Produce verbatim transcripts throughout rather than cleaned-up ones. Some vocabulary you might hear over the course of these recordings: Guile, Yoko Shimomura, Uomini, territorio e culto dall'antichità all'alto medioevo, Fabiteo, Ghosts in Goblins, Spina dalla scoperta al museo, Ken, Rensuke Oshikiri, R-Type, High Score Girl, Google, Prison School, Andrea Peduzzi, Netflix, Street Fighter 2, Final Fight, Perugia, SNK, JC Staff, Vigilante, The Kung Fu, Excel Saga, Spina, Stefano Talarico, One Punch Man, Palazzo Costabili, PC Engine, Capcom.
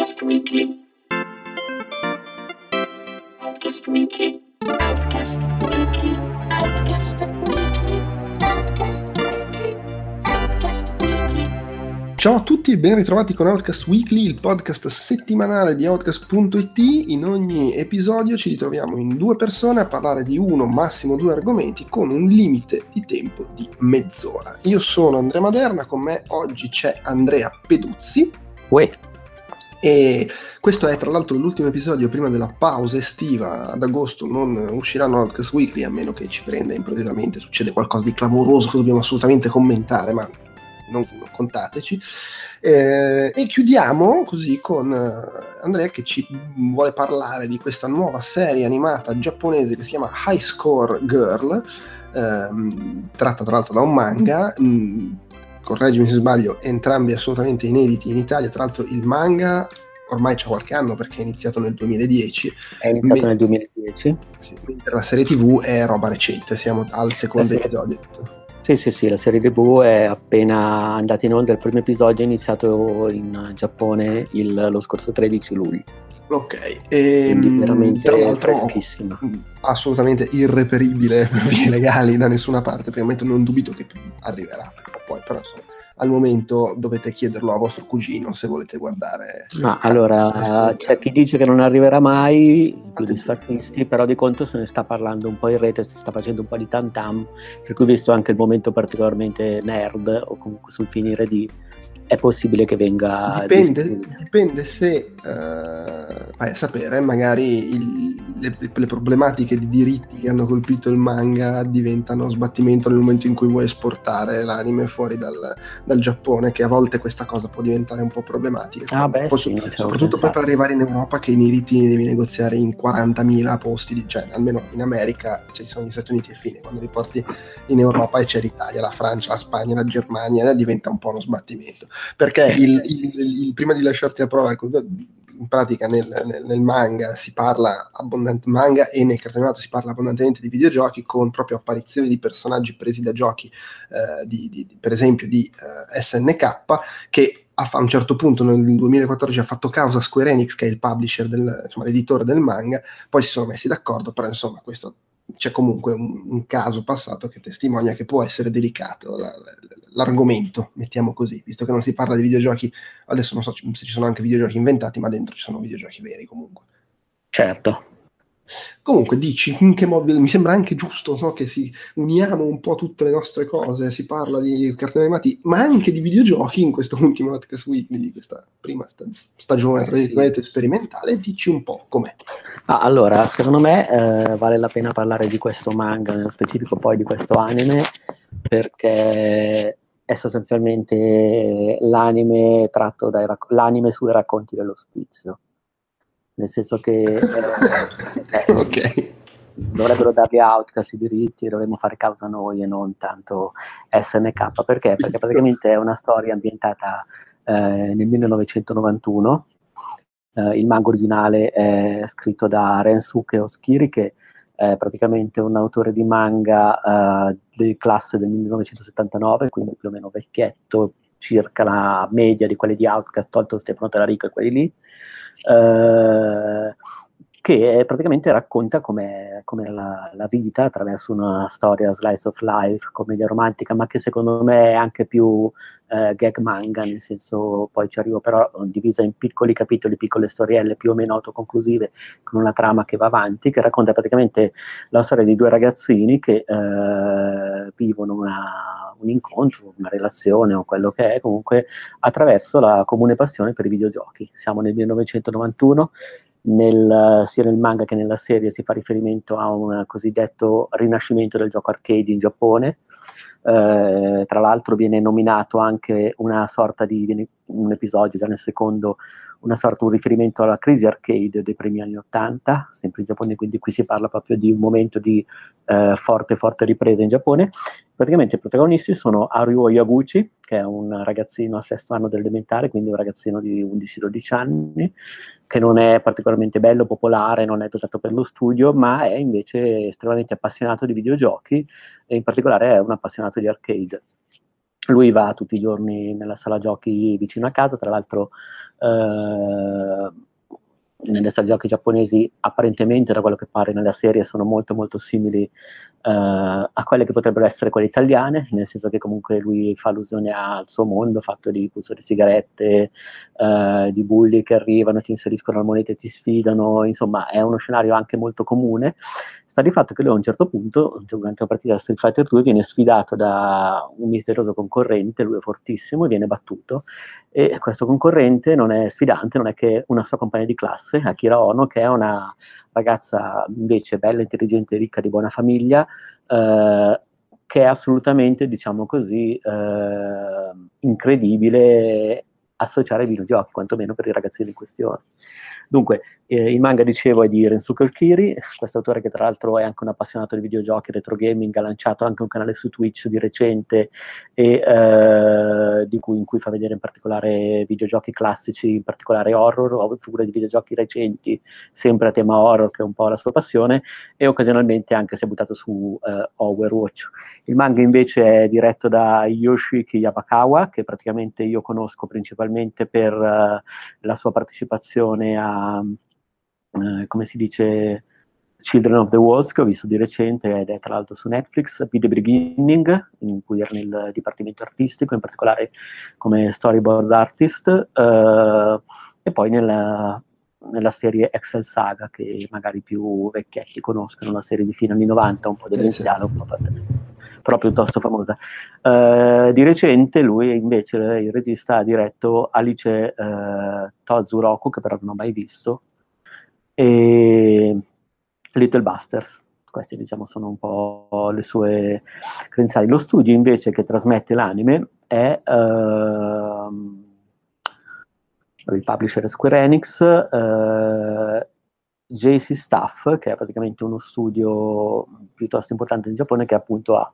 Outcast Weekly. Outcast Weekly. Outcast Weekly. Outcast Weekly. Outcast Weekly. Outcast Weekly. Ciao a tutti e ben ritrovati con Outcast Weekly, il podcast settimanale di Outcast punto it. In ogni episodio ci ritroviamo in due persone a parlare di uno, massimo due argomenti con un limite di tempo di mezz'ora. Io sono Andrea Maderna, con me oggi c'è Andrea Peduzzi. Uè. E questo è tra l'altro l'ultimo episodio prima della pausa estiva. Ad agosto non usciranno Outcast Weekly, a meno che ci prenda improvvisamente, succede qualcosa di clamoroso che dobbiamo assolutamente commentare, ma non contateci. Eh, e chiudiamo così con Andrea che ci vuole parlare di questa nuova serie animata giapponese che si chiama High Score Girl, ehm, tratta tra l'altro da un manga, mh, correggimi se sbaglio, entrambi assolutamente inediti in Italia. Tra l'altro il manga ormai c'è qualche anno perché è iniziato nel duemiladieci. È iniziato me- nel duemiladieci? Sì, mentre la serie tivù è roba recente, siamo al secondo sì. episodio. Sì, sì, sì, la serie tivù è appena andata in onda, il primo episodio è iniziato in Giappone il, lo scorso tredici luglio. Ok, e veramente tra l'altro freschissima. Assolutamente irreperibile per vie legali da nessuna parte, per il momento non dubito che arriverà, poi però insomma, al momento dovete chiederlo a vostro cugino se volete guardare. Ma allora, c'è chi dice che non arriverà mai, gli statisti, però di conto se ne sta parlando un po' in rete, si sta facendo un po' di tantam, per cui visto anche il momento particolarmente nerd o comunque sul finire di, è possibile che venga. Dipende, dipende se uh, vai a sapere, magari il, le, le problematiche di diritti che hanno colpito il manga diventano sbattimento nel momento in cui vuoi esportare l'anime fuori dal, dal Giappone, che a volte questa cosa può diventare un po' problematica. Ah, beh, po sì, so, soprattutto poi per arrivare in Europa, che i diritti devi negoziare in quarantamila posti, cioè almeno in America ci cioè, sono gli Stati Uniti e fine, quando li porti in Europa e c'è l'Italia, la Francia, la Spagna, la Germania, diventa un po' uno sbattimento. Perché il, il, il prima di lasciarti a prova, in pratica nel, nel, nel manga si parla abbondantemente, manga e nel cartone animato si parla abbondantemente di videogiochi, con proprio apparizioni di personaggi presi da giochi, eh, di, di, per esempio di eh, S N K, che a un certo punto nel duemilaquattordici ha fatto causa a Square Enix, che è il publisher, del, insomma l'editore del manga, poi si sono messi d'accordo, però insomma questo... c'è comunque un, un caso passato che testimonia che può essere delicato la, la, l'argomento, mettiamo così, visto che non si parla di videogiochi. Adesso non so c- se ci sono anche videogiochi inventati, ma dentro ci sono videogiochi veri comunque. Certo. Comunque dici, in che modo, mi sembra anche giusto, no, che si uniamo un po' tutte le nostre cose, si parla di cartoni animati, ma anche di videogiochi in questo ultimo Outcast Weekly di questa prima sta- stagione tra virgolette sperimentale. Dici un po' com'è. Ah, allora, secondo me eh, vale la pena parlare di questo manga, nello specifico poi di questo anime, perché è sostanzialmente l'anime tratto dai racc- l'anime sui racconti dell'ospizio. Nel senso che eh, okay. dovrebbero dargli Outcast i diritti, dovremmo fare causa noi e non tanto S N K. Perché? Perché praticamente è una storia ambientata eh, nel millenovecentonovantuno. Eh, il manga originale è scritto da Rensuke Oshikiri, che è praticamente un autore di manga eh, di classe del millenovecentosettantanove, quindi più o meno vecchietto, circa la media di quelli di Outcast, tolto Stefano Talarico e quelli lì, eh, che praticamente racconta com'è, com'è la, la vita attraverso una storia slice of life, commedia romantica, ma che secondo me è anche più eh, gag manga, nel senso, poi ci arrivo, però divisa in piccoli capitoli, piccole storielle più o meno autoconclusive, con una trama che va avanti, che racconta praticamente la storia di due ragazzini che eh, vivono una un incontro, una relazione o quello che è, comunque attraverso la comune passione per i videogiochi. Siamo nel millenovecentonovantuno, nel, sia nel manga che nella serie si fa riferimento a un cosiddetto rinascimento del gioco arcade in Giappone. Eh, tra l'altro viene nominato anche una sorta di, viene, un episodio, già nel secondo, una sorta un riferimento alla crisi arcade dei primi anni ottanta, sempre in Giappone, quindi qui si parla proprio di un momento di eh, forte forte ripresa in Giappone. Praticamente i protagonisti sono Ariuo Yaguchi, che è un ragazzino a sesto anno dell'elementare, quindi un ragazzino di undici dodici anni, che non è particolarmente bello, popolare, non è dotato per lo studio, ma è invece estremamente appassionato di videogiochi, e in particolare è un appassionato di arcade. Lui va tutti i giorni nella sala giochi vicino a casa, tra l'altro eh, nelle sale giochi giapponesi apparentemente, da quello che pare nella serie, sono molto molto simili eh, a quelle che potrebbero essere quelle italiane, nel senso che comunque lui fa allusione al suo mondo fatto di puzzo di sigarette, eh, di bulli che arrivano, ti inseriscono la moneta e ti sfidano, insomma è uno scenario anche molto comune. Sta di fatto che lui a un certo punto, durante una partita da Street Fighter due, viene sfidato da un misterioso concorrente, lui è fortissimo, viene battuto, e questo concorrente non è sfidante, non è che una sua compagna di classe, Akira Ono, che è una ragazza invece bella, intelligente, ricca, di buona famiglia, eh, che è assolutamente, diciamo così, eh, incredibile associare ai videogiochi, quantomeno per i ragazzini in questione. Dunque, eh, il manga, dicevo, è di Rensuke Oshikiri, questo autore che tra l'altro è anche un appassionato di videogiochi, retro gaming, ha lanciato anche un canale su Twitch di recente, e, eh, di cui, in cui fa vedere in particolare videogiochi classici, in particolare horror, o figure di videogiochi recenti, sempre a tema horror, che è un po' la sua passione, e occasionalmente anche si è buttato su eh, Overwatch. Il manga invece è diretto da Yoshiki Yapakawa, che praticamente io conosco principalmente per uh, la sua partecipazione a, uh, come si dice, Children of the Walls, che ho visto di recente, ed è tra l'altro su Netflix, Be The Beginning, in cui era nel dipartimento artistico, in particolare come storyboard artist, uh, e poi nella, nella serie Excel Saga, che magari i più vecchietti conoscono, una serie di fine anni novanta, un po' demenziale, un po' fatta, però piuttosto famosa. Eh, di recente lui invece, il regista, ha diretto Alice eh, Tozuroku, che però non ho mai visto, e Little Busters. Queste, diciamo, sono un po' le sue credenziali. Lo studio invece che trasmette l'anime è ehm, il publisher Square Enix, eh, J C Staff, che è praticamente uno studio piuttosto importante in Giappone, che appunto ha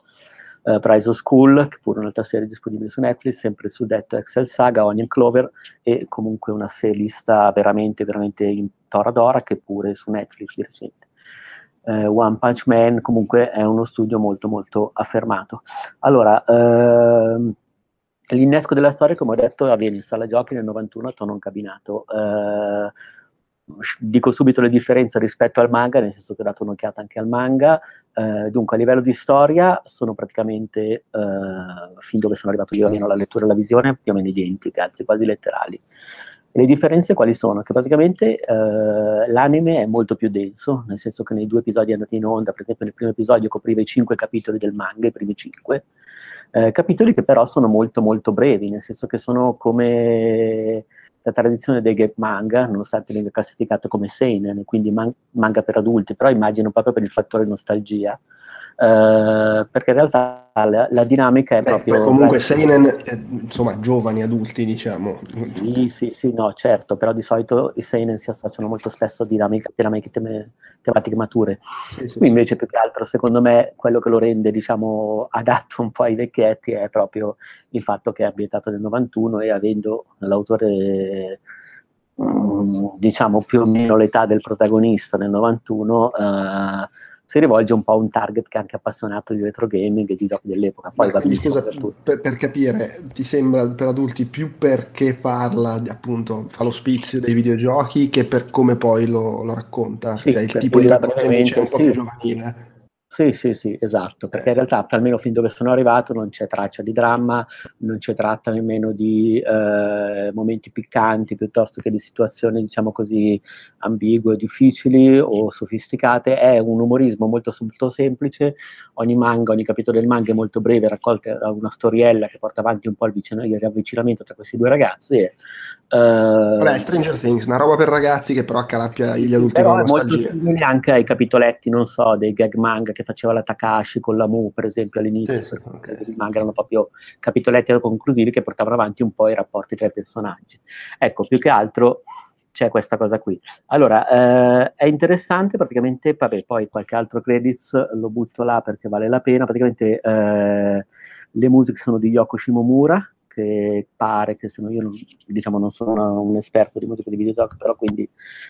eh, Prison School, che pure un'altra serie disponibile su Netflix, sempre il suddetto Excel Saga, Onion Clover, e comunque una serialista veramente veramente in tora d'ora, che pure su Netflix di recente. Eh, One Punch Man, comunque è uno studio molto molto affermato. Allora, ehm, l'innesco della storia, come ho detto, avviene in sala giochi nel novantuno a tono incabinato. Eh, Dico subito le differenze rispetto al manga, nel senso che ho dato un'occhiata anche al manga. Eh, dunque, a livello di storia, sono praticamente, eh, fin dove sono arrivato io, almeno la lettura e la visione, più o meno identiche, anzi quasi letterali. E le differenze quali sono? Che praticamente eh, l'anime è molto più denso, nel senso che nei due episodi andati in onda, per esempio nel primo episodio copriva i cinque capitoli del manga, i primi cinque, eh, capitoli che però sono molto molto brevi, nel senso che sono come la tradizione dei gap manga, nonostante venga classificato come seinen, quindi man- manga per adulti, però immagino proprio per il fattore nostalgia, eh, perché in realtà la, la dinamica è Beh, proprio... Comunque seinen, eh, insomma, giovani, adulti, diciamo. Sì, sì, sì, no, certo, però di solito i seinen si associano molto spesso a dinamiche, dinamiche tem- tematiche mature. Qui sì, sì, invece sì. Più che altro, secondo me, quello che lo rende, diciamo, adatto un po' ai vecchietti è proprio il fatto che è ambientato nel novantuno, e avendo l'autore... diciamo più o meno l'età del protagonista nel novantuno, eh, si rivolge un po' a un target che è anche appassionato di retro gaming e di giochi dell'epoca. Poi va scusa, per, per, per capire, ti sembra per adulti più perché parla, appunto, fa l'ospizio dei videogiochi, che per come poi lo, lo racconta, sì, cioè il tipo di racconto che dice è un po' più giovanile. Sì, sì, sì, esatto, perché in realtà, almeno fin dove sono arrivato, non c'è traccia di dramma, non c'è tratta nemmeno di eh, momenti piccanti, piuttosto che di situazioni, diciamo così, ambigue, difficili o sofisticate. È un umorismo molto, molto semplice. Ogni manga, ogni capitolo del manga è molto breve, raccolta da una storiella che porta avanti un po' il, vicino, il riavvicinamento tra questi due ragazzi. E, eh, Vabbè, Stranger Things, una roba per ragazzi che però accalappia gli adulti con la nostalgia. È molto simile anche ai capitoletti, non so, dei gag manga che faceva la Takashi con la Mu, per esempio, all'inizio, sì, perché sì, i manga erano proprio capitoletti conclusivi che portavano avanti un po' i rapporti tra i personaggi. Ecco, più che altro c'è questa cosa qui. Allora, eh, è interessante, praticamente, vabbè, poi qualche altro credits lo butto là perché vale la pena. Praticamente eh, le musiche sono di Yoko Shimomura, che pare che, se no, io non, diciamo, non sono un esperto di musica di videogiochi, però quindi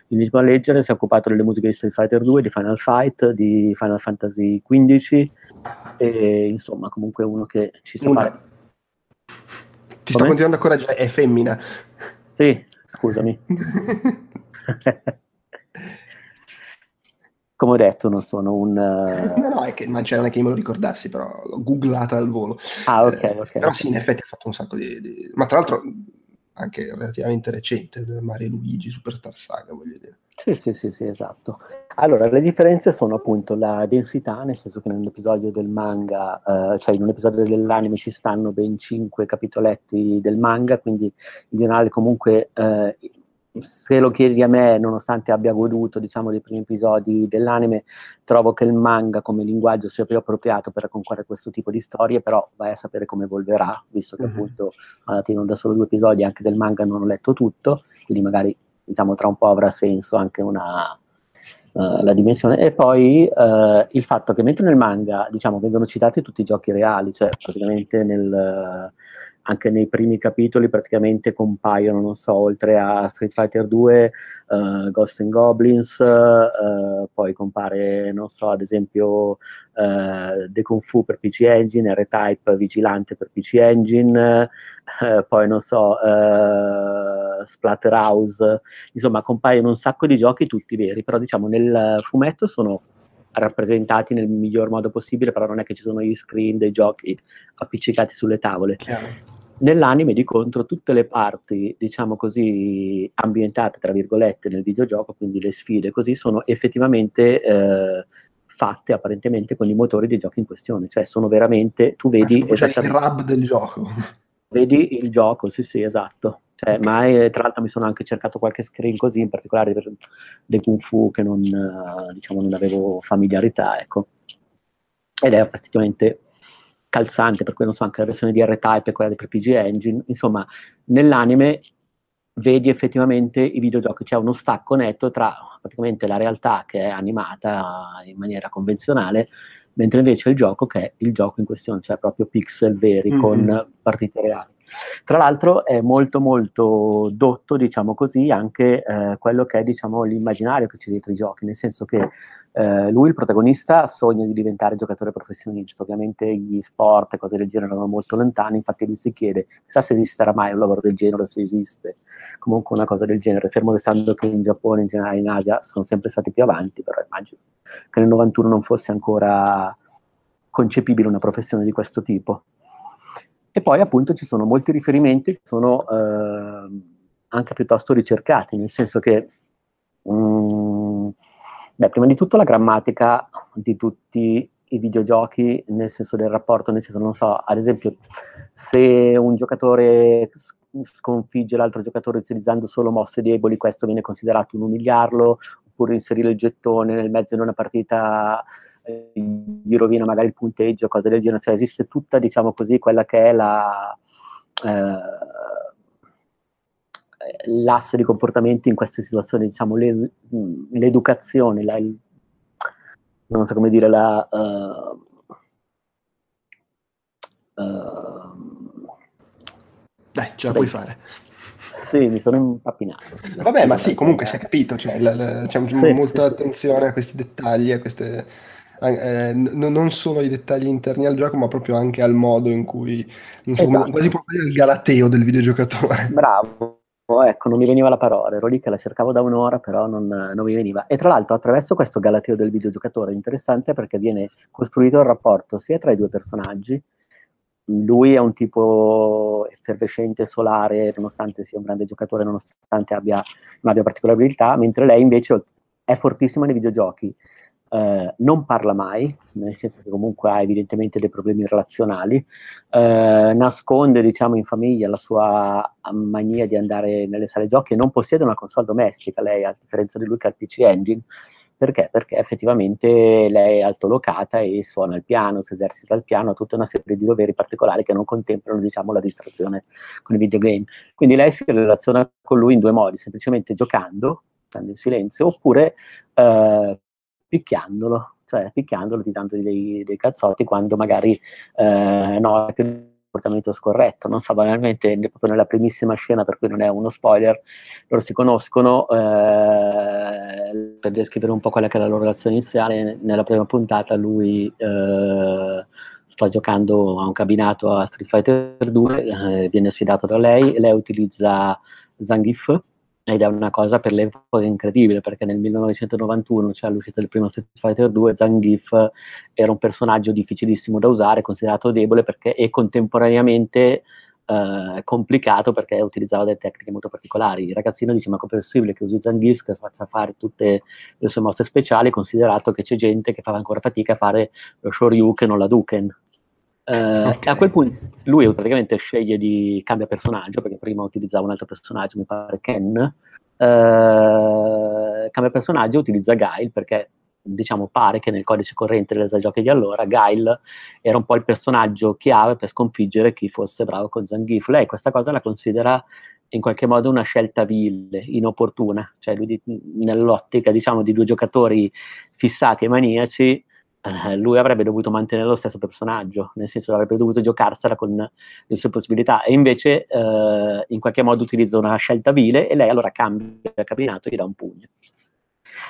mi invito a leggere, si è occupato delle musiche di Street Fighter due, di Final Fight, di Final Fantasy quindici, e insomma comunque uno che ci sa fare. Ti sto continuando a coraggiare, è femmina. Sì, scusami. Come ho detto, non sono un... Uh... No, no, è che, cioè, non è che io me lo ricordassi, però l'ho googlata al volo. Ah, ok, eh, ok. Però okay. Sì, in effetti ha fatto un sacco di, di... Ma tra l'altro anche relativamente recente, Mario e Luigi, Superstar Saga, voglio dire. Sì, sì, sì, sì, esatto. Allora, le differenze sono appunto la densità, nel senso che nell'episodio del manga, eh, cioè in un episodio dell'anime ci stanno ben cinque capitoletti del manga, quindi in generale comunque... Eh, se lo chiedi a me, nonostante abbia goduto, diciamo, dei primi episodi dell'anime, trovo che il manga come linguaggio sia più appropriato per raccontare questo tipo di storie, però vai a sapere come evolverà, visto che mm-hmm. appunto non da solo due episodi, anche del manga non ho letto tutto, quindi magari, diciamo, tra un po' avrà senso anche una... Uh, la dimensione. E poi uh, il fatto che mentre nel manga, diciamo, vengono citati tutti i giochi reali, cioè praticamente nel, uh, anche nei primi capitoli praticamente compaiono, non so, oltre a Street Fighter due, uh, Ghosts in Goblins, uh, poi compare, non so, ad esempio uh, The Kung Fu per P C Engine, R-Type, Vigilante per P C Engine, uh, poi non so, uh, Splatter House, insomma compaiono un sacco di giochi tutti veri, però diciamo nel il fumetto sono rappresentati nel miglior modo possibile, però non è che ci sono gli screen dei giochi appiccicati sulle tavole. Chiaro. Nell'anime di contro tutte le parti, diciamo così, ambientate tra virgolette nel videogioco, quindi le sfide così, sono effettivamente eh, fatte apparentemente con i motori dei giochi in questione, cioè sono veramente, tu vedi ah, esattamente, cioè il rub del gioco, vedi il gioco, sì sì, esatto. Cioè, ma è, tra l'altro mi sono anche cercato qualche screen così, in particolare per dei Kung Fu che non, diciamo, non avevo familiarità, ecco. Ed è effettivamente calzante, per cui non so, anche la versione di R-Type e quella per P G Engine, insomma, nell'anime vedi effettivamente i videogiochi, c'è uno stacco netto tra praticamente la realtà che è animata in maniera convenzionale, mentre invece il gioco che è il gioco in questione, cioè proprio pixel veri mm-hmm. con partite reali. Tra l'altro è molto molto dotto, diciamo così, anche eh, quello che è, diciamo, l'immaginario che c'è dietro i giochi, nel senso che eh, lui, il protagonista, sogna di diventare giocatore professionista, ovviamente gli sport e cose del genere erano molto lontani, infatti lui si chiede, chissà se esisterà mai un lavoro del genere, se esiste comunque una cosa del genere, fermo restando che in Giappone, in generale in Asia, sono sempre stati più avanti, però immagino che nel novantuno non fosse ancora concepibile una professione di questo tipo. E poi appunto ci sono molti riferimenti che sono eh, anche piuttosto ricercati, nel senso che, mh, beh, prima di tutto la grammatica di tutti i videogiochi, nel senso del rapporto, nel senso, non so, ad esempio, se un giocatore sconfigge l'altro giocatore utilizzando solo mosse deboli, questo viene considerato un umiliarlo, oppure inserire il gettone nel mezzo di una partita... gli rovina magari il punteggio, cose del genere, cioè esiste tutta, diciamo così, quella che è la eh, l'asse di comportamenti in queste situazioni, diciamo le, l'educazione, la, il, non so come dire, la uh, uh, dai, ce la beh. puoi fare. Sì, mi sono impappinato. Vabbè, ma sì, comunque si è capito, cioè, la, la, c'è sì, molta sì, attenzione sì. a questi dettagli, a queste... Eh, n- non solo ai dettagli interni al gioco, ma proprio anche al modo in cui, non so, esatto. come, quasi proprio il galateo del videogiocatore. Bravo, ecco, non mi veniva la parola, ero lì che la cercavo da un'ora, però non, non mi veniva. E tra l'altro attraverso questo galateo del videogiocatore è interessante perché viene costruito il rapporto sia tra i due personaggi. Lui è un tipo effervescente, solare, nonostante sia un grande giocatore, nonostante abbia, non abbia particolari abilità, mentre lei invece è fortissima nei videogiochi. Eh, non parla mai, nel senso che comunque ha evidentemente dei problemi relazionali, eh, nasconde, diciamo, in famiglia la sua mania di andare nelle sale giochi e non possiede una console domestica, lei, a differenza di lui che ha il P C Engine. Perché? Perché effettivamente lei è altolocata e suona il piano, si esercita il piano, ha tutta una serie di doveri particolari che non contemplano, diciamo, la distrazione con i videogame. Quindi lei si relaziona con lui in due modi, semplicemente giocando, stando in silenzio, oppure eh, picchiandolo, cioè picchiandolo, ti dando dei, dei calzotti quando magari eh, no, è un comportamento scorretto. Non so, banalmente, proprio nella primissima scena, per cui non è uno spoiler, loro si conoscono... Eh, per descrivere un po' quella che è la loro relazione iniziale, nella prima puntata lui eh, sta giocando a un cabinato a Street Fighter due, eh, viene sfidato da lei, lei utilizza Zangief ed è una cosa per l'epoca incredibile, perché nel millenovecentonovantuno, cioè all'uscita del primo Street Fighter due, Zangief era un personaggio difficilissimo da usare, considerato debole perché è contemporaneamente eh, complicato perché utilizzava delle tecniche molto particolari. Il ragazzino dice: ma com'è possibile che usi Zangief, che faccia fare tutte le sue mosse speciali, considerato che c'è gente che fa ancora fatica a fare lo Shoryuken o la Hadouken? Uh, okay. A quel punto lui praticamente sceglie di cambia personaggio, perché prima utilizzava un altro personaggio, mi pare Ken, uh, cambia personaggio, utilizza Guile, perché diciamo pare che nel codice corrente delle giochi di allora Guile era un po' il personaggio chiave per sconfiggere chi fosse bravo con Zangief. Lei questa cosa la considera in qualche modo una scelta vile, inopportuna, cioè lui, nell'ottica diciamo di due giocatori fissati e maniaci, Uh, lui avrebbe dovuto mantenere lo stesso personaggio, nel senso avrebbe dovuto giocarsela con le sue possibilità, e invece uh, in qualche modo utilizza una scelta vile e lei allora cambia il cabinato e gli dà un pugno.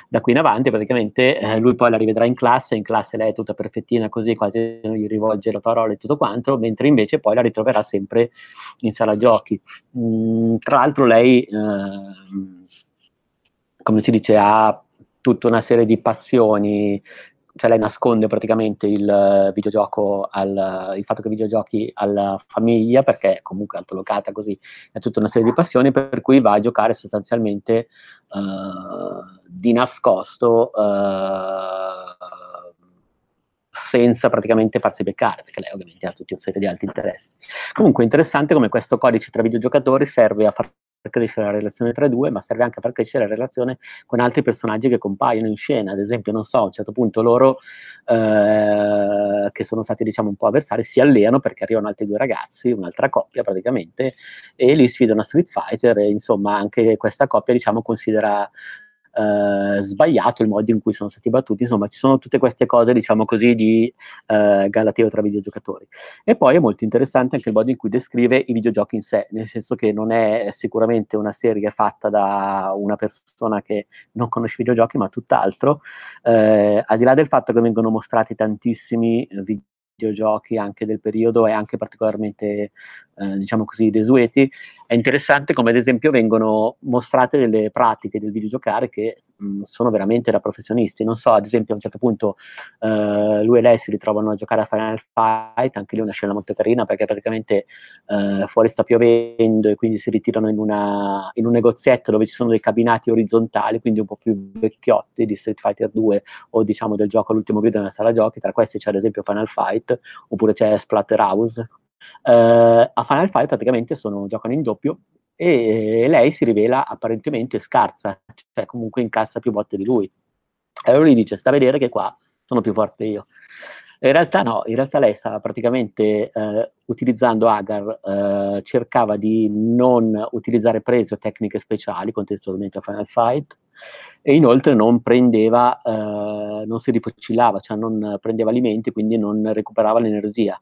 Da qui in avanti praticamente eh, lui poi la rivedrà in classe, in classe lei è tutta perfettina così, quasi non gli rivolge la parola e tutto quanto, mentre invece poi la ritroverà sempre in sala giochi. Mm, tra l'altro lei, eh, come si dice, ha tutta una serie di passioni, cioè lei nasconde praticamente il videogioco, al, il fatto che videogiochi alla famiglia, perché comunque altolocata così, è tutta una serie di passioni, per cui va a giocare sostanzialmente uh, di nascosto, uh, senza praticamente farsi beccare, perché lei ovviamente ha tutti una serie di altri interessi. Comunque è interessante come questo codice tra videogiocatori serve a far per crescere la relazione tra i due, ma serve anche a far crescere la relazione con altri personaggi che compaiono in scena. Ad esempio, non so, a un certo punto loro, eh, che sono stati diciamo un po' avversari, si allenano perché arrivano altri due ragazzi, un'altra coppia praticamente, e li sfidano a Street Fighter, e insomma anche questa coppia diciamo considera eh, sbagliato il modo in cui sono stati battuti. Insomma ci sono tutte queste cose diciamo così di eh, galateo tra videogiocatori. E poi è molto interessante anche il modo in cui descrive i videogiochi in sé, nel senso che non è sicuramente una serie fatta da una persona che non conosce i videogiochi, ma tutt'altro, eh, al di là del fatto che vengono mostrati tantissimi videogiochi videogiochi anche del periodo e anche particolarmente eh, diciamo così desueti, è interessante come ad esempio vengono mostrate delle pratiche del videogiocare che mh, sono veramente da professionisti. Non so, ad esempio a un certo punto eh, lui e lei si ritrovano a giocare a Final Fight, anche lì è una scena molto carina perché praticamente eh, fuori sta piovendo e quindi si ritirano in, una, in un negozietto dove ci sono dei cabinati orizzontali, quindi un po' più vecchiotti di Street Fighter due o diciamo del gioco all'ultimo grido nella sala giochi. Tra questi c'è ad esempio Final Fight, oppure c'è Splatter House. Uh, a Final Fight praticamente sono, giocano in doppio e lei si rivela apparentemente scarsa, cioè comunque incassa più volte di lui. E allora lui dice: sta a vedere che qua sono più forte io. In realtà no, in realtà lei stava praticamente eh, utilizzando Agar, eh, cercava di non utilizzare prese o tecniche speciali contestualmente a Final Fight, e inoltre non prendeva, eh, non si rifocillava, cioè non prendeva alimenti, quindi non recuperava l'energia.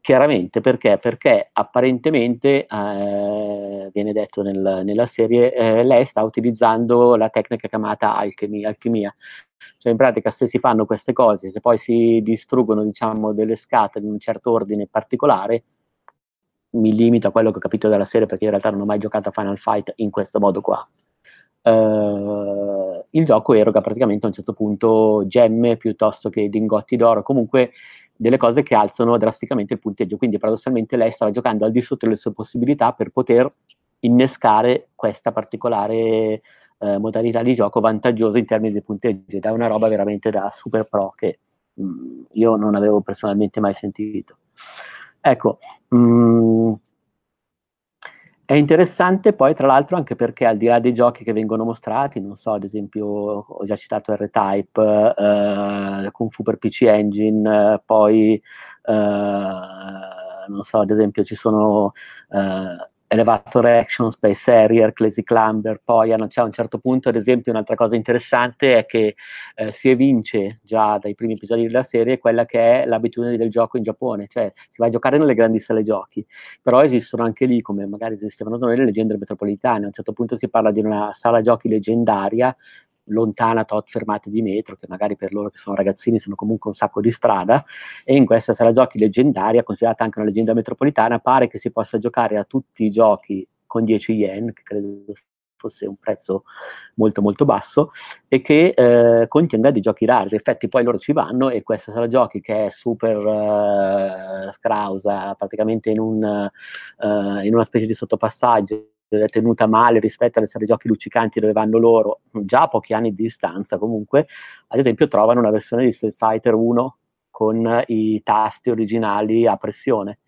Chiaramente perché? Perché apparentemente, eh, viene detto nel, nella serie, eh, lei sta utilizzando la tecnica chiamata alchimia, alchimia. Cioè in pratica se si fanno queste cose, se poi si distruggono diciamo delle scatole in un certo ordine particolare, mi limito a quello che ho capito dalla serie perché in realtà non ho mai giocato a Final Fight in questo modo qua. Uh, il gioco eroga praticamente a un certo punto gemme piuttosto che lingotti d'oro, comunque delle cose che alzano drasticamente il punteggio, quindi paradossalmente lei stava giocando al di sotto delle sue possibilità per poter innescare questa particolare eh, modalità di gioco vantaggiosa in termini di punteggio, ed è una roba veramente da super pro che mh, io non avevo personalmente mai sentito. Ecco, mh, è interessante poi tra l'altro anche perché al di là dei giochi che vengono mostrati, non so, ad esempio ho già citato R-Type, eh, Kung Fu per P C Engine, eh, poi eh, non so, ad esempio ci sono eh, Elevator Action, Space Harrier, Crazy Climber, poi hanno, cioè, a un certo punto ad esempio un'altra cosa interessante è che eh, si evince già dai primi episodi della serie quella che è l'abitudine del gioco in Giappone, cioè si va a giocare nelle grandi sale giochi, però esistono anche lì, come magari esistevano noi, le leggende metropolitane. A un certo punto si parla di una sala giochi leggendaria lontana tot fermate di metro, che magari per loro che sono ragazzini sono comunque un sacco di strada, e in questa sala giochi leggendaria, considerata anche una leggenda metropolitana, pare che si possa giocare a tutti i giochi con dieci yen, che credo fosse un prezzo molto molto basso, e che eh, contenga dei giochi rari. In effetti poi loro ci vanno, e questa sala giochi, che è super eh, scrausa, praticamente in, un, eh, in una specie di sottopassaggio, tenuta male rispetto alle sale giochi luccicanti dove vanno loro, già a pochi anni di distanza comunque, ad esempio trovano una versione di Street Fighter uno con i tasti originali a pressione.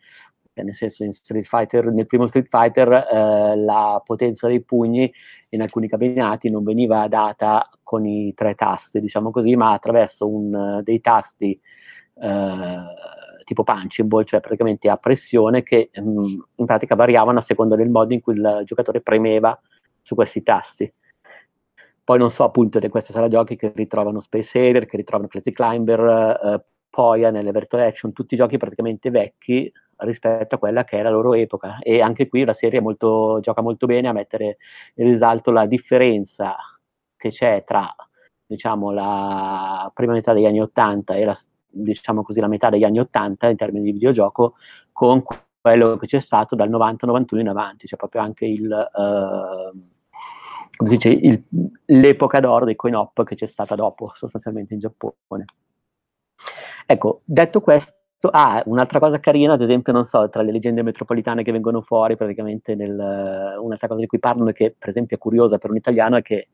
Nel senso, in Street Fighter, nel primo Street Fighter eh, la potenza dei pugni in alcuni cabinati non veniva data con i tre tasti, diciamo così, ma attraverso un, dei tasti eh, tipo punch ball, cioè praticamente a pressione, che mh, in pratica variavano a seconda del modo in cui il giocatore premeva su questi tasti. Poi non so, appunto, di questa sala giochi che ritrovano Space Harrier, che ritrovano Crazy Climber, eh, poi nelle Virtual Action, tutti i giochi praticamente vecchi rispetto a quella che è la loro epoca. E anche qui la serie molto, gioca molto bene a mettere in risalto la differenza che c'è tra, diciamo, la prima metà degli anni ottanta e la, diciamo così, la metà degli anni ottanta in termini di videogioco, con quello che c'è stato dal novanta novantuno in avanti, cioè proprio anche il, eh, come si dice, il, l'epoca d'oro dei coin-op che c'è stata dopo, sostanzialmente in Giappone. Ecco, detto questo, ah, un'altra cosa carina, ad esempio, non so, tra le leggende metropolitane che vengono fuori praticamente nel, un'altra cosa di cui parlano, che per esempio è curiosa per un italiano, è che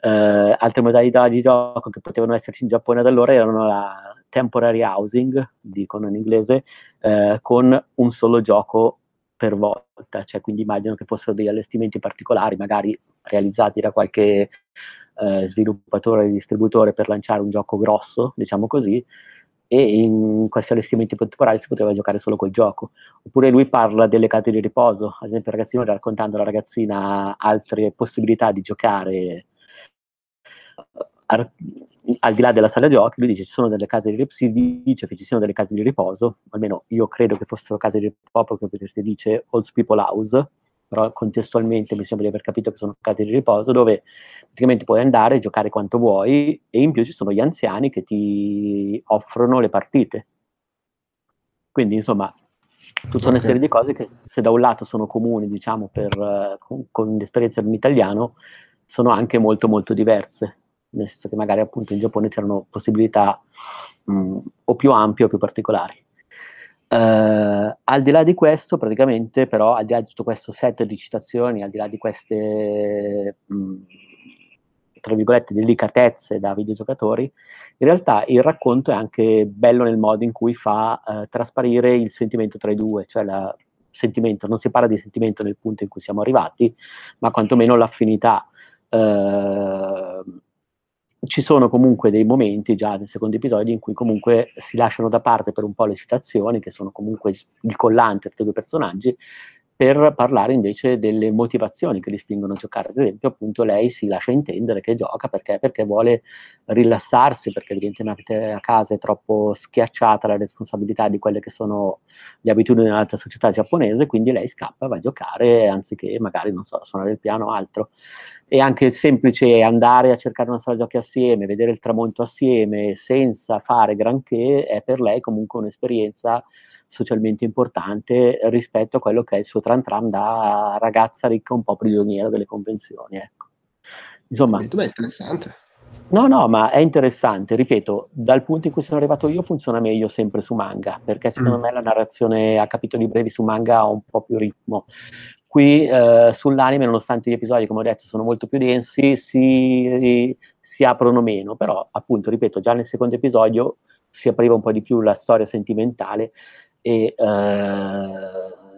eh, altre modalità di gioco che potevano esserci in Giappone da allora erano la temporary housing, dicono in inglese, eh, con un solo gioco per volta, cioè quindi immagino che fossero degli allestimenti particolari, magari realizzati da qualche eh, sviluppatore o distributore per lanciare un gioco grosso, diciamo così, e in questi allestimenti temporali si poteva giocare solo col gioco. Oppure lui parla delle case di riposo, ad esempio il ragazzino, raccontando alla ragazzina altre possibilità di giocare al, al di là della sala giochi, lui dice ci sono delle case di riposo, si dice che ci siano delle case di riposo, almeno io credo che fossero case di riposo, perché si dice Old People House, però contestualmente mi sembra di aver capito che sono case di riposo dove praticamente puoi andare e giocare quanto vuoi, e in più ci sono gli anziani che ti offrono le partite. Quindi insomma tutta una okay. serie di cose che, se da un lato sono comuni, diciamo, per, con, con l'esperienza di un italiano, sono anche molto molto diverse, nel senso che magari appunto in Giappone c'erano possibilità mh, o più ampie o più particolari. Uh, al di là di questo, praticamente, però, al di là di tutto questo set di citazioni, al di là di queste mh, tra virgolette delicatezze da videogiocatori, in realtà il racconto è anche bello nel modo in cui fa uh, trasparire il sentimento tra i due, cioè la, sentimento, non si parla di sentimento nel punto in cui siamo arrivati, ma quantomeno l'affinità. Uh, Ci sono comunque dei momenti, già nel secondo episodio, in cui comunque si lasciano da parte per un po' le citazioni, che sono comunque il collante tra i due personaggi, per parlare invece delle motivazioni che li spingono a giocare. Ad esempio, appunto, lei si lascia intendere che gioca perché, perché vuole rilassarsi, perché evidentemente a casa è troppo schiacciata la responsabilità di quelle che sono le abitudini dell'altra società giapponese, quindi lei scappa e va a giocare, anziché magari, non so, suonare il piano o altro. E anche il semplice andare a cercare una sala giochi assieme, vedere il tramonto assieme, senza fare granché, è per lei comunque un'esperienza socialmente importante rispetto a quello che è il suo tran tran da ragazza ricca un po' prigioniera delle convenzioni. Ecco. Insomma, è interessante. No, no, ma è interessante, ripeto, dal punto in cui sono arrivato io funziona meglio sempre su manga, perché secondo mm. me la narrazione a capitoli brevi su manga ha un po' più ritmo. Qui eh, sull'anime, nonostante gli episodi, come ho detto, sono molto più densi, si, si aprono meno, però appunto, ripeto, già nel secondo episodio si apriva un po' di più la storia sentimentale e eh,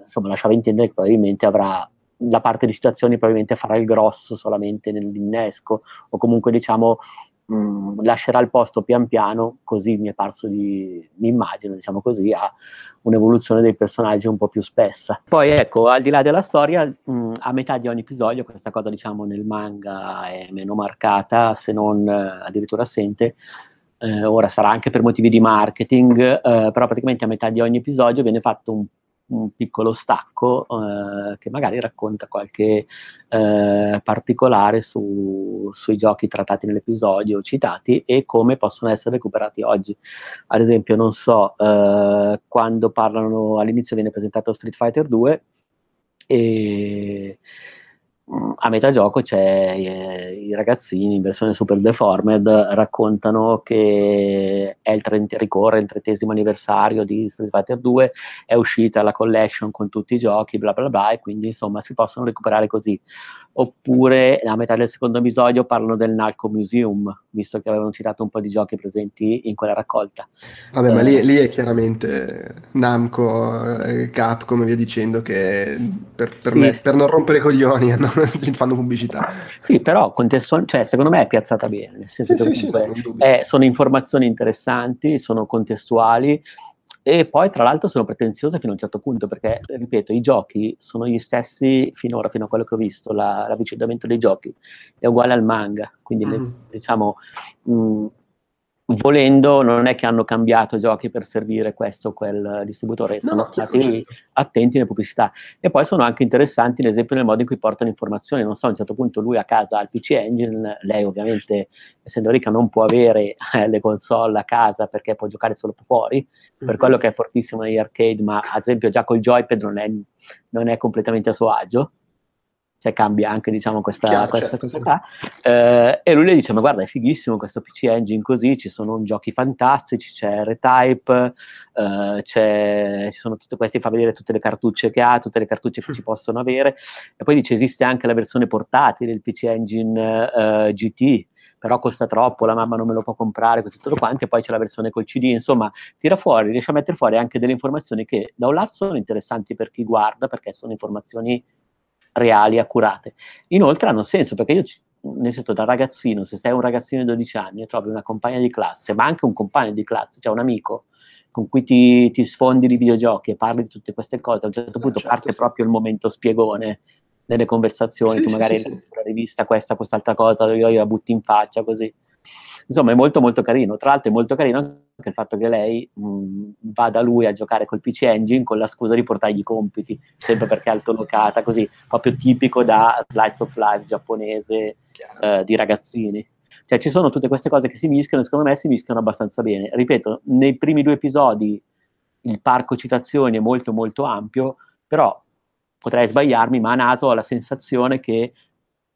insomma lasciava intendere che probabilmente avrà la parte di citazioni, probabilmente farà il grosso solamente nell'innesco, o comunque diciamo mh, lascerà il posto pian piano, così mi è parso di, mi immagino, diciamo così, a un'evoluzione dei personaggi un po' più spessa. Poi ecco, al di là della storia, mh, a metà di ogni episodio, questa cosa diciamo nel manga è meno marcata, se non eh, addirittura assente. Eh, ora sarà anche per motivi di marketing, eh, però praticamente a metà di ogni episodio viene fatto un un piccolo stacco eh, che magari racconta qualche eh, particolare su, sui giochi trattati nell'episodio citati e come possono essere recuperati oggi. Ad esempio, non so, eh, quando parlano, all'inizio viene presentato Street Fighter due e a metà gioco c'è eh, i ragazzini in versione super deformed raccontano che è il trent- ricorre il trentesimo anniversario di Street Fighter due, è uscita la collection con tutti i giochi bla bla bla, e quindi insomma si possono recuperare così. Oppure a metà del secondo episodio parlano del Nalco Museum, visto che avevano citato un po' di giochi presenti in quella raccolta. Vabbè, eh, ma lì, lì è chiaramente Namco, Capcom e via dicendo, che per, per, sì. me, per non rompere i coglioni hanno, gli fanno pubblicità. Sì, però contestual- cioè, secondo me è piazzata bene, nel senso sì, che sì, comunque, sì, eh, sono informazioni interessanti, sono contestuali. E poi tra l'altro sono pretenziose fino a un certo punto, perché ripeto, i giochi sono gli stessi finora, fino a quello che ho visto, la, l'avvicinamento dei giochi è uguale al manga, quindi mm. le, diciamo mh, volendo non è che hanno cambiato giochi per servire questo o quel distributore, sono no, no, stati certo. attenti alle pubblicità. E poi sono anche interessanti, ad esempio, nel modo in cui portano informazioni. Non so, a un certo punto lui a casa ha il P C Engine, lei ovviamente essendo ricca non può avere eh, le console a casa perché può giocare solo fuori, mm-hmm. per quello che è fortissimo negli arcade, ma ad esempio già col joypad non è, non è completamente a suo agio, cioè cambia anche, diciamo, questa, Chiaro, questa certo, cosa qua, sì. eh, e lui le dice: ma guarda, è fighissimo questo P C Engine così, ci sono giochi fantastici, c'è R-Type, eh, c'è, ci sono tutti questi, fa vedere tutte le cartucce che ha, tutte le cartucce che ci possono avere, e poi dice esiste anche la versione portatile del P C Engine eh, G T, però costa troppo, la mamma non me lo può comprare, così tutto quanto, e poi c'è la versione col C D, insomma, tira fuori, riesce a mettere fuori anche delle informazioni che da un lato sono interessanti per chi guarda, perché sono informazioni reali, accurate. Inoltre hanno senso, perché io, nel senso, da ragazzino, se sei un ragazzino di dodici anni e trovi una compagna di classe, ma anche un compagno di classe, cioè un amico con cui ti, ti sfondi di videogiochi e parli di tutte queste cose, a un certo punto certo, parte sì. proprio il momento spiegone delle conversazioni, sì, tu magari sì, sì. la rivista questa, quest'altra cosa, io, io la butti in faccia, così. Insomma è molto molto carino. Tra l'altro è molto carino anche il fatto che lei mh, vada lui a giocare col P C Engine con la scusa di portargli i compiti, sempre perché è altolocata, così proprio tipico da slice of life giapponese eh, di ragazzini. Cioè ci sono tutte queste cose che si mischiano e secondo me si mischiano abbastanza bene. Ripeto, nei primi due episodi il parco citazioni è molto molto ampio, però potrei sbagliarmi, ma a naso ho la sensazione che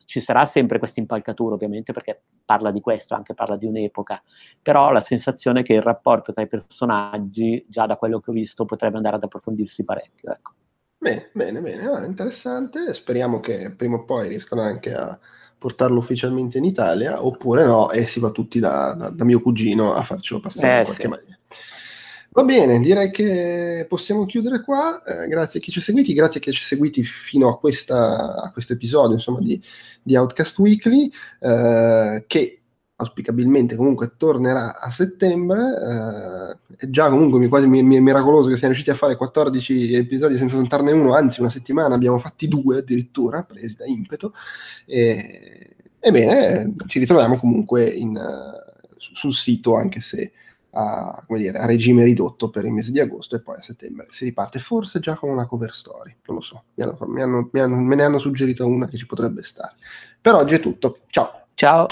ci sarà sempre questa impalcatura, ovviamente, perché parla di questo, anche parla di un'epoca, però la sensazione è che il rapporto tra i personaggi, già da quello che ho visto, potrebbe andare ad approfondirsi parecchio. Ecco. Bene, bene, bene, ah, interessante, speriamo che prima o poi riescano anche a portarlo ufficialmente in Italia, oppure no, e si va tutti da, da, da mio cugino a farcelo passare eh, in qualche sì. maniera. Va bene, direi che possiamo chiudere qua, eh, grazie a chi ci ha seguiti, grazie a chi ci ha seguiti fino a, questa, a questo episodio insomma, di, di Outcast Weekly, eh, che auspicabilmente comunque tornerà a settembre, eh, è già comunque mi, quasi mi, mi è miracoloso che siamo riusciti a fare quattordici episodi senza saltarne uno, anzi una settimana abbiamo fatti due addirittura, presi da impeto, e, e bene, ci ritroviamo comunque in, uh, sul sito anche se A, come dire, a regime ridotto per il mese di agosto, e poi a settembre si riparte forse già con una cover story, non lo so, mi hanno, mi hanno, mi hanno, me ne hanno suggerito una che ci potrebbe stare. Per oggi è tutto, ciao ciao.